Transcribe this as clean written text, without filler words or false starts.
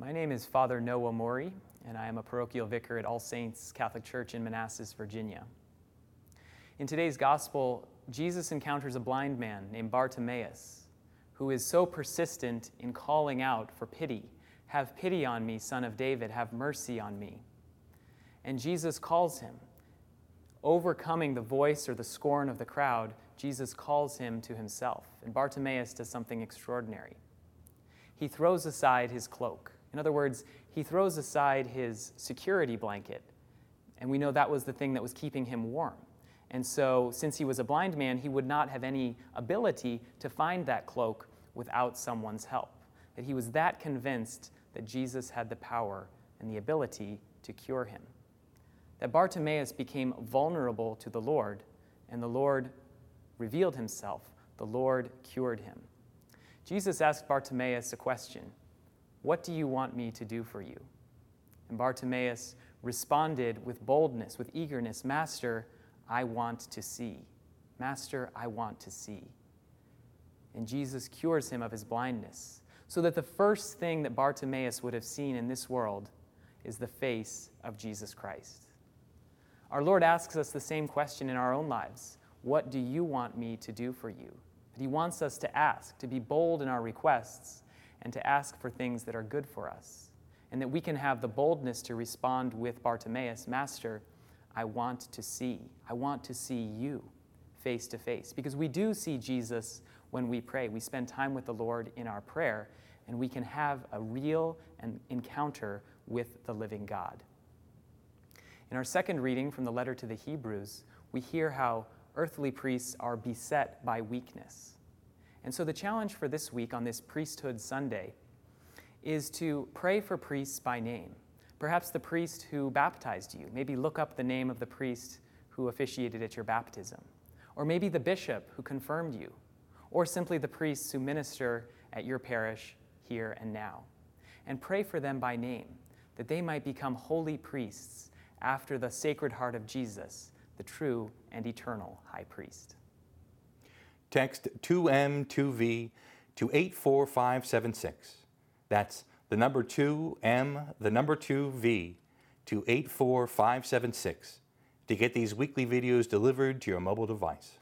My name is Father Noah Morey, and I am a parochial vicar at All Saints Catholic Church in Manassas, Virginia. In today's gospel, Jesus encounters a blind man named Bartimaeus, who is so persistent in calling out for pity. "Have pity on me, Son of David, have mercy on me." And Jesus calls him. Overcoming the voice or the scorn of the crowd, Jesus calls him to himself, and Bartimaeus does something extraordinary. He throws aside his cloak. In other words, he throws aside his security blanket, and we know that was the thing that was keeping him warm. And so, since he was a blind man, he would not have any ability to find that cloak without someone's help. That he was that convinced that Jesus had the power and the ability to cure him. That Bartimaeus became vulnerable to the Lord, and the Lord revealed himself. The Lord cured him. Jesus asked Bartimaeus a question. "What do you want me to do for you?" And Bartimaeus responded with boldness, with eagerness, "Master, I want to see. Master, I want to see." And Jesus cures him of his blindness, so that the first thing that Bartimaeus would have seen in this world is the face of Jesus Christ. Our Lord asks us the same question in our own lives. What do you want me to do for you? But he wants us to ask, to be bold in our requests, and to ask for things that are good for us. And that we can have the boldness to respond with Bartimaeus, "Master, I want to see. I want to see you face to face." Because we do see Jesus when we pray. We spend time with the Lord in our prayer, and we can have a real encounter with the living God. In our second reading from the letter to the Hebrews, we hear how earthly priests are beset by weakness. And so the challenge for this week on this Priesthood Sunday is to pray for priests by name. Perhaps the priest who baptized you. Maybe look up the name of the priest who officiated at your baptism. Or maybe the bishop who confirmed you. Or simply the priests who minister at your parish here and now. And pray for them by name, that they might become holy priests after the Sacred Heart of Jesus, the true and eternal High Priest. Text 2M2V to 84576. That's the number 2M, the number 2V to 84576 to get these weekly videos delivered to your mobile device.